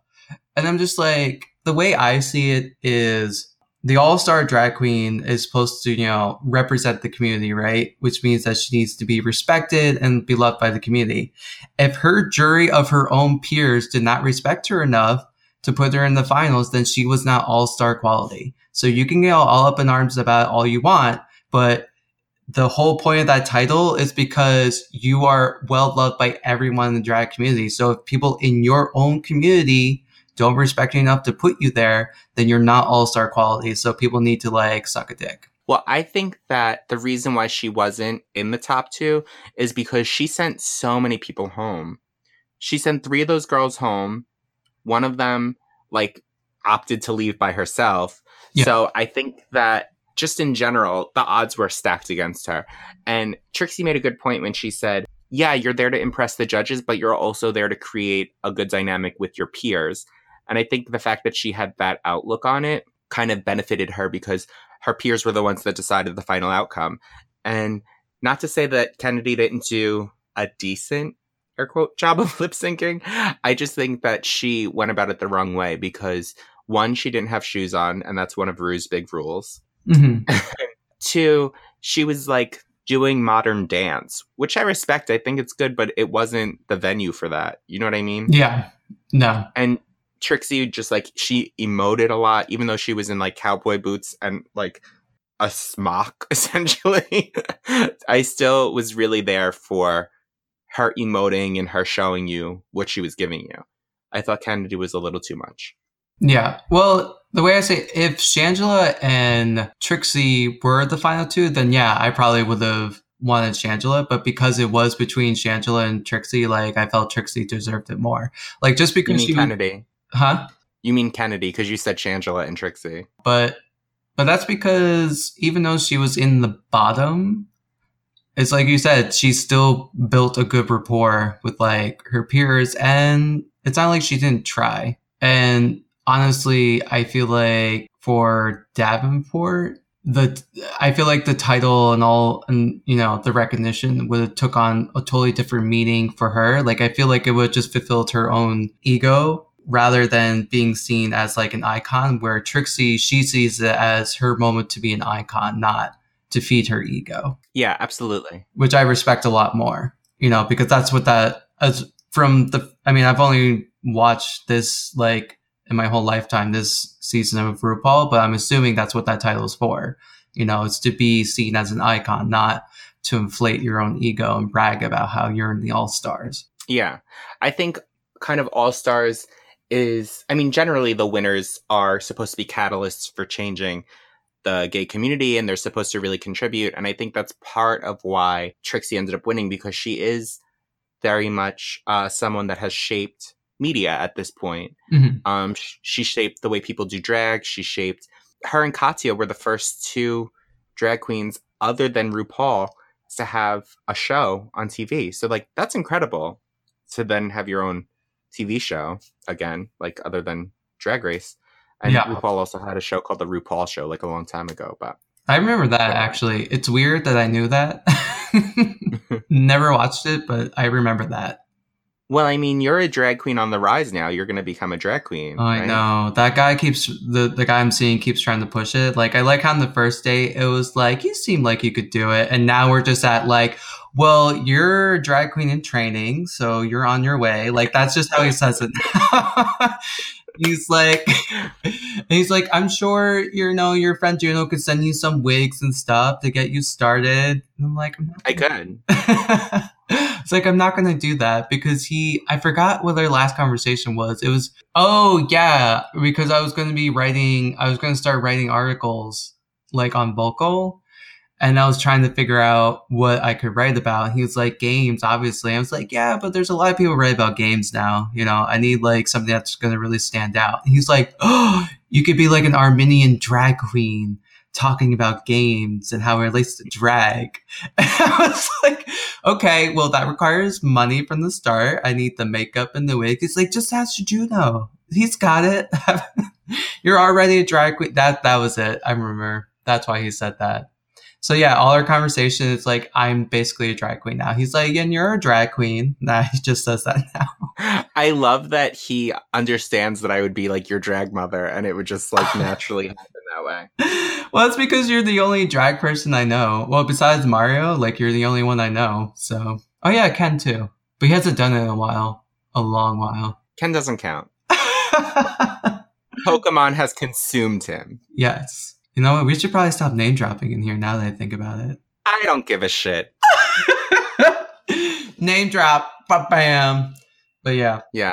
And I'm just like, the way I see it is, the all-star drag queen is supposed to, you know, represent the community, right? Which means that she needs to be respected and be loved by the community. If her jury of her own peers did not respect her enough to put her in the finals, then she was not all-star quality. So you can get all up in arms about it all you want, but the whole point of that title is because you are well-loved by everyone in the drag community. So if people in your own community don't respect you enough to put you there, then you're not all-star quality. So people need to like suck a dick. Well, I think that the reason why she wasn't in the top two is because she sent so many people home. She sent three of those girls home. One of them like opted to leave by herself. Yeah. So I think that just in general, the odds were stacked against her. And Trixie made a good point when she said, yeah, you're there to impress the judges, but you're also there to create a good dynamic with your peers. And I think the fact that she had that outlook on it kind of benefited her because her peers were the ones that decided the final outcome. And not to say that Kennedy didn't do a decent, air quote, job of lip syncing. I just think that she went about it the wrong way because one, she didn't have shoes on. And that's one of Rue's big rules. Mm-hmm. Two, she was like doing modern dance, which I respect. I think it's good, but it wasn't the venue for that. You know what I mean? Yeah. No. And Trixie just like she emoted a lot, even though she was in like cowboy boots and like a smock essentially. I still was really there for her emoting and her showing you what she was giving you. I thought Kennedy was a little too much. Yeah, well, The way I say, if Shangela and Trixie were the final two, then yeah, I probably would have wanted Shangela. But because it was between Shangela and Trixie, like, I felt Trixie deserved it more. Like, just because you mean Kennedy. Huh? You mean Kennedy, because you said Shangela and Trixie. But that's because even though she was in the bottom, it's like you said, she still built a good rapport with, like, her peers. And it's not like she didn't try. And honestly, I feel like for Davenport, I feel like the title and all, and, you know, the recognition would have took on a totally different meaning for her. Like, I feel like it would have just fulfilled her own ego rather than being seen as like an icon, where Trixie, she sees it as her moment to be an icon, not to feed her ego. Yeah, absolutely. Which I respect a lot more, you know, because that's what that as from the, I mean, I've only watched this like in my whole lifetime, this season of RuPaul, but I'm assuming that's what that title is for. You know, it's to be seen as an icon, not to inflate your own ego and brag about how you're in the All-Stars. Yeah. I think kind of All-Stars is, I mean, generally the winners are supposed to be catalysts for changing the gay community, and they're supposed to really contribute. And I think that's part of why Trixie ended up winning, because she is very much someone that has shaped media at this point. Mm-hmm. She shaped the way people do drag. She shaped... Her and Katya were the first two drag queens other than RuPaul to have a show on TV. So, like, that's incredible to then have your own TV show again, like, other than Drag Race. And yeah. RuPaul also had a show called The RuPaul Show, like, a long time ago. But I remember that, actually. It's weird that I knew that. Never watched it, but I remember that. Well, I mean, you're a drag queen on the rise now. You're going to become a drag queen. Oh, right? I know. That guy keeps, the guy I'm seeing keeps trying to push it. Like, I like how on the first date, it was like, you seem like you could do it. And now we're just at like, well, you're a drag queen in training, so you're on your way. Like, that's just how he says it now. He's like, I'm sure, you know, your friend Juno could send you some wigs and stuff to get you started. And I'm like, It's like, I'm not going to do that, because I forgot what their last conversation was. It was, oh yeah, because I was going to start writing articles like on Vocal. And I was trying to figure out what I could write about. And he was like, games, obviously. I was like, yeah, but there's a lot of people write about games now. You know, I need like something that's going to really stand out. And he's like, oh, you could be like an Armenian drag queen talking about games and how it relates to drag. And I was like, okay, well, that requires money from the start. I need the makeup and the wig. He's like, just ask Juno. He's got it. You're already a drag queen. That was it. I remember. That's why he said that. So yeah, all our conversation is like, I'm basically a drag queen now. He's like, and you're a drag queen. Nah, he just says that now. I love that he understands that I would be like your drag mother, and it would just like naturally happen that way. Well, it's because you're the only drag person I know. Well, besides Mario, like, you're the only one I know. So, oh yeah, Ken too. But he hasn't done it in a while. A long while. Ken doesn't count. Pokemon has consumed him. Yes. You know what? We should probably stop name dropping in here now that I think about it. I don't give a shit. Name drop. Ba-bam. But yeah. Yeah.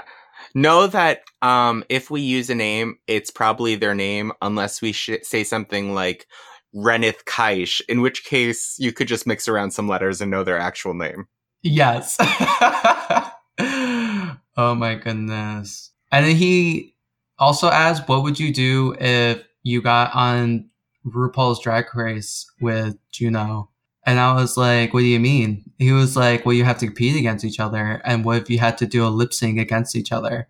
Know that if we use a name, it's probably their name, unless we say something like Reneth Kaish, in which case you could just mix around some letters and know their actual name. Yes. Oh my goodness. And then he also asked, what would you do if you got on RuPaul's Drag Race with Juno? And I was like, what do you mean? He was like, well, you have to compete against each other. And what if you had to do a lip sync against each other?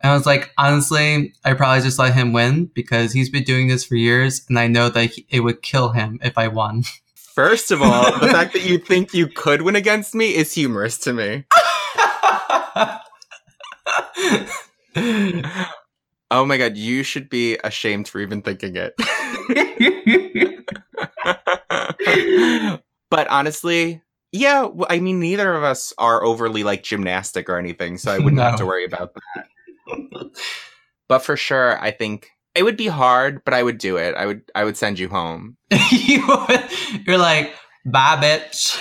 And I was like, honestly, I probably just let him win, because he's been doing this for years. And I know that it would kill him if I won. First of all, the fact that you think you could win against me is humorous to me. Oh my god, you should be ashamed for even thinking it. But honestly, yeah, I mean, neither of us are overly, like, gymnastic or anything, so I wouldn't have to worry about that. But for sure, I think it would be hard, but I would do it. I would send you home. You're like, bye, bitch.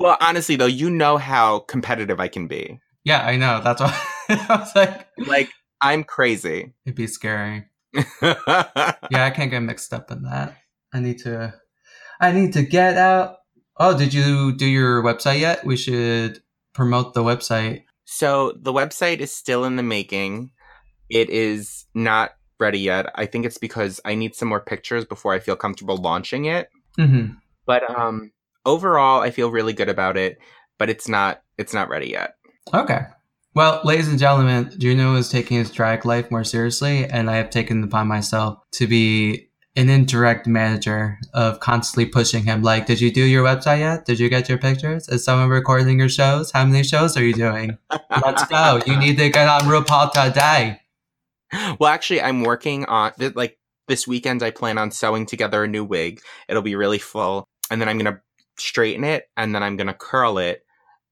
Well, honestly, though, you know how competitive I can be. Yeah, I know. That's why I was like... Like, I'm crazy. It'd be scary. Yeah, I can't get mixed up in that. I need to get out. Oh, did you do your website yet? We should promote the website. So the website is still in the making. It is not ready yet. I think it's because I need some more pictures before I feel comfortable launching it. Mm-hmm. But overall, I feel really good about it. But it's not ready yet. Okay. Well, ladies and gentlemen, Juno is taking his drag life more seriously, and I have taken it upon myself to be an indirect manager of constantly pushing him. Like, did you do your website yet? Did you get your pictures? Is someone recording your shows? How many shows are you doing? Let's go. You need to get on RuPaul today. Well, actually, I'm working on, like, this weekend I plan on sewing together a new wig. It'll be really full. And then I'm going to straighten it, and then I'm going to curl it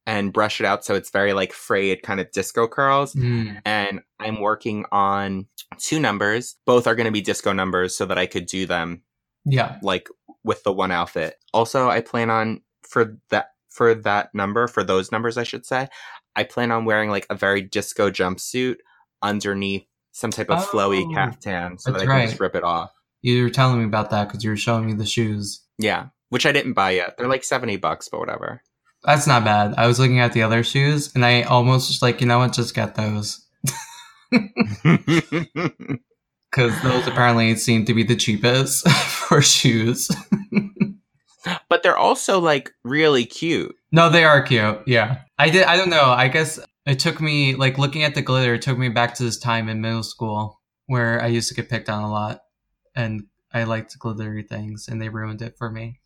and brush it out so it's very, like, frayed kind of disco curls. Mm. And I'm working on 2 numbers. Both are going to be disco numbers so that I could do them, yeah, like, with the one outfit. Also, I plan on, for those numbers, I plan on wearing, like, a very disco jumpsuit underneath some type of flowy caftan so that I can just rip it off. You were telling me about that because you were showing me the shoes. Yeah, which I didn't buy yet. They're like $70, but whatever. That's not bad. I was looking at the other shoes, and I almost just like, you know what, just get those. Because those apparently seem to be the cheapest for shoes. But they're also, like, really cute. No, they are cute, yeah. I don't know, I guess it took me, like, looking at the glitter, it took me back to this time in middle school where I used to get picked on a lot, and I liked glittery things, and they ruined it for me.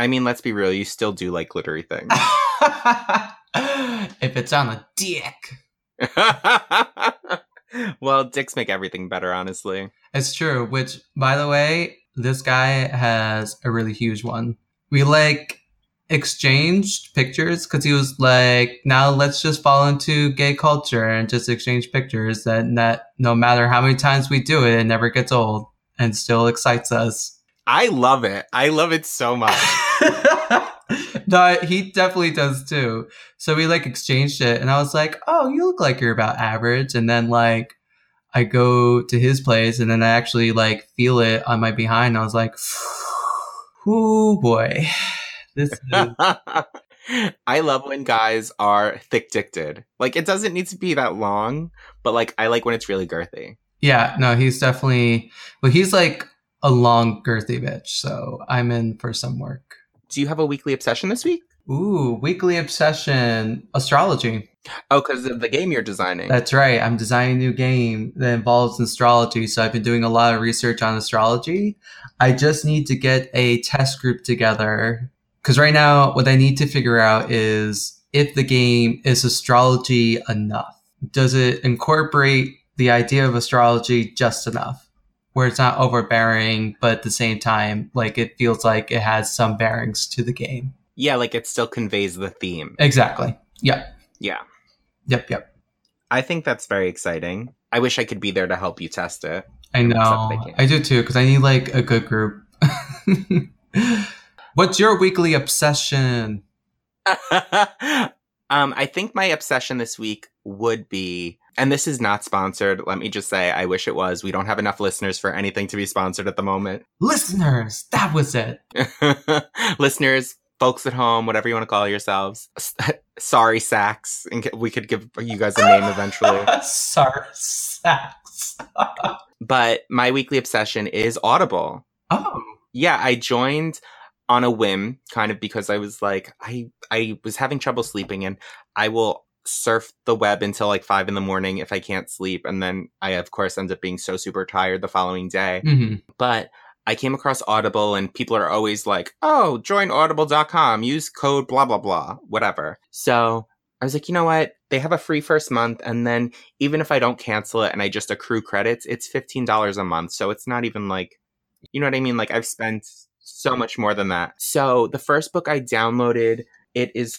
I mean, let's be real. You still do like glittery things. If it's on a dick. Well, dicks make everything better, honestly. It's true. Which, by the way, this guy has a really huge one. We, like, exchanged pictures because he was like, now let's just fall into gay culture and just exchange pictures that no matter how many times we do it, it never gets old and still excites us. I love it. I love it so much. No, he definitely does too. So we, like, exchanged it, and I was like, oh, you look like you're about average. And then, like, I go to his place, and then I actually, like, feel it on my behind. I was like, oh boy. This is... I love when guys are thick-dicted. Like, it doesn't need to be that long, but, like, I like when it's really girthy. Yeah, no, he's definitely... Well, he's, like... a long girthy bitch, so I'm in for some work. Do you have a weekly obsession this week? Ooh, weekly obsession. Astrology. Oh, because of the game you're designing. That's right. I'm designing a new game that involves astrology, so I've been doing a lot of research on astrology. I just need to get a test group together, because right now what I need to figure out is if the game is astrology enough. Does it incorporate the idea of astrology just enough? Where it's not overbearing, but at the same time, like, it feels like it has some bearings to the game. Yeah, like, it still conveys the theme. Exactly. Yep. Yeah. Yep. I think that's very exciting. I wish I could be there to help you test it. I know. I do too, because I need, like, a good group. What's your weekly obsession? I think my obsession this week would be... And this is not sponsored. Let me just say, I wish it was. We don't have enough listeners for anything to be sponsored at the moment. Listeners! That was it. Listeners, folks at home, whatever you want to call yourselves. Sorry, Sacks. We could give you guys a name eventually. Sorry, Sacks. But my weekly obsession is Audible. Oh. Yeah, I joined on a whim, kind of, because I was like, I was having trouble sleeping, and I will... surf the web until like 5 a.m. if I can't sleep, and then I of course end up being so super tired the following day. Mm-hmm. But I came across Audible, and people are always like, oh, join audible.com, use code blah blah blah whatever. So I was like, you know what, they have a free first month, and then even if I don't cancel it and I just accrue credits, it's $15 a month, so it's not even like, you know what I mean, like I've spent so much more than that. So the first book I downloaded, it is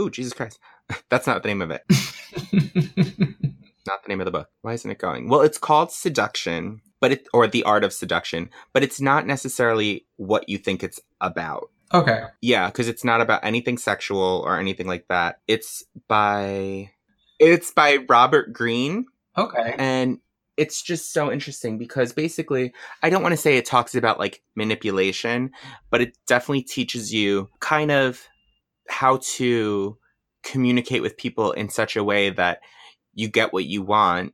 ooh, Jesus Christ. That's not the name of it. Not the name of the book. Why isn't it going? Well, it's called Seduction, or The Art of Seduction, but it's not necessarily what you think it's about. Okay. Yeah, because it's not about anything sexual or anything like that. It's by It's by Robert Greene. Okay. And it's just so interesting because basically, I don't want to say it talks about like manipulation, but it definitely teaches you kind of how to communicate with people in such a way that you get what you want.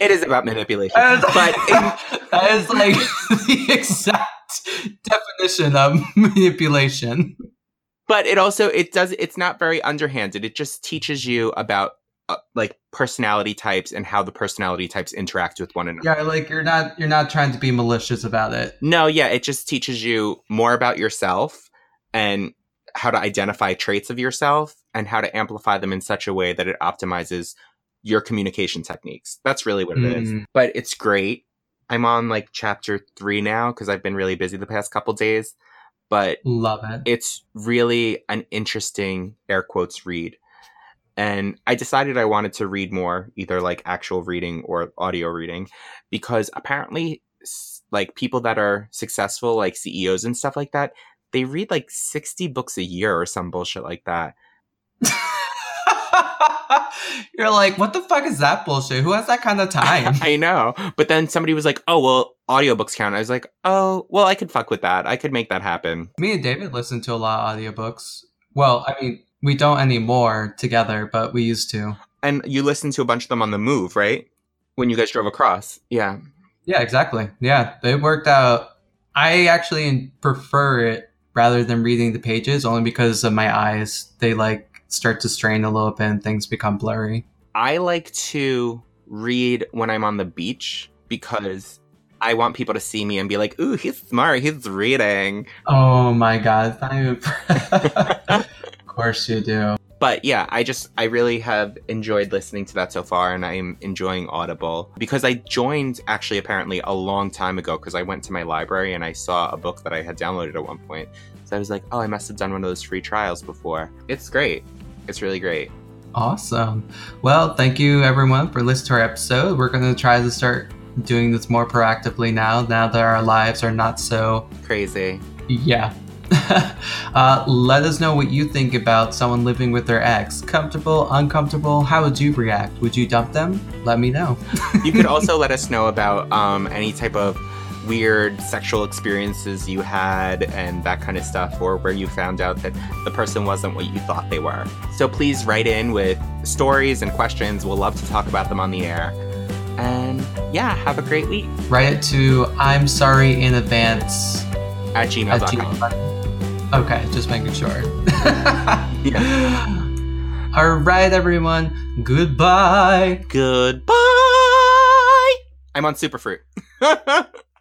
It is about manipulation. That is like the exact definition of manipulation. But it also, it's not very underhanded. It just teaches you about like personality types and how the personality types interact with one another. Yeah, like you're not trying to be malicious about it. No, yeah, it just teaches you more about yourself and how to identify traits of yourself and how to amplify them in such a way that it optimizes your communication techniques. That's really what it is. But it's great. I'm on like chapter 3 now because I've been really busy the past couple days. But love it. It's really an interesting air quotes read. And I decided I wanted to read more, either like actual reading or audio reading, because apparently like people that are successful, like CEOs and stuff like that, they read like 60 books a year or some bullshit like that. You're like, what the fuck is that bullshit? Who has that kind of time? I know. But then somebody was like, oh, well, audiobooks count. I was like, oh, well, I could fuck with that. I could make that happen. Me and David listen to a lot of audiobooks. Well, I mean, we don't anymore together, but we used to. And you listened to a bunch of them on the move, right? When you guys drove across. Yeah. Yeah, exactly. Yeah, it worked out. I actually prefer it rather than reading the pages only because of my eyes. They like start to strain a little bit and things become blurry. I like to read when I'm on the beach because I want people to see me and be like, ooh, he's smart. He's reading. Oh, my God. It's not even... Of course you do. But yeah, I really have enjoyed listening to that so far, and I'm enjoying Audible because I joined actually apparently a long time ago because I went to my library and I saw a book that I had downloaded at one point. So I was like, oh, I must have done one of those free trials before. It's great. It's really great. Awesome. Well, thank you everyone for listening to our episode. We're going to try to start doing this more proactively now that our lives are not so crazy. Yeah. Let us know what you think about someone living with their ex. Comfortable, uncomfortable? How would you react? Would you dump them? Let me know. You could also let us know about any type of weird sexual experiences you had and that kind of stuff, or where you found out that the person wasn't what you thought they were. So please write in with stories and questions. We'll love to talk about them on the air. And yeah, have a great week. Write it to imsorryinadvance@gmail.com. Okay, just making sure. Yeah. All right, everyone. Goodbye. I'm on Superfruit.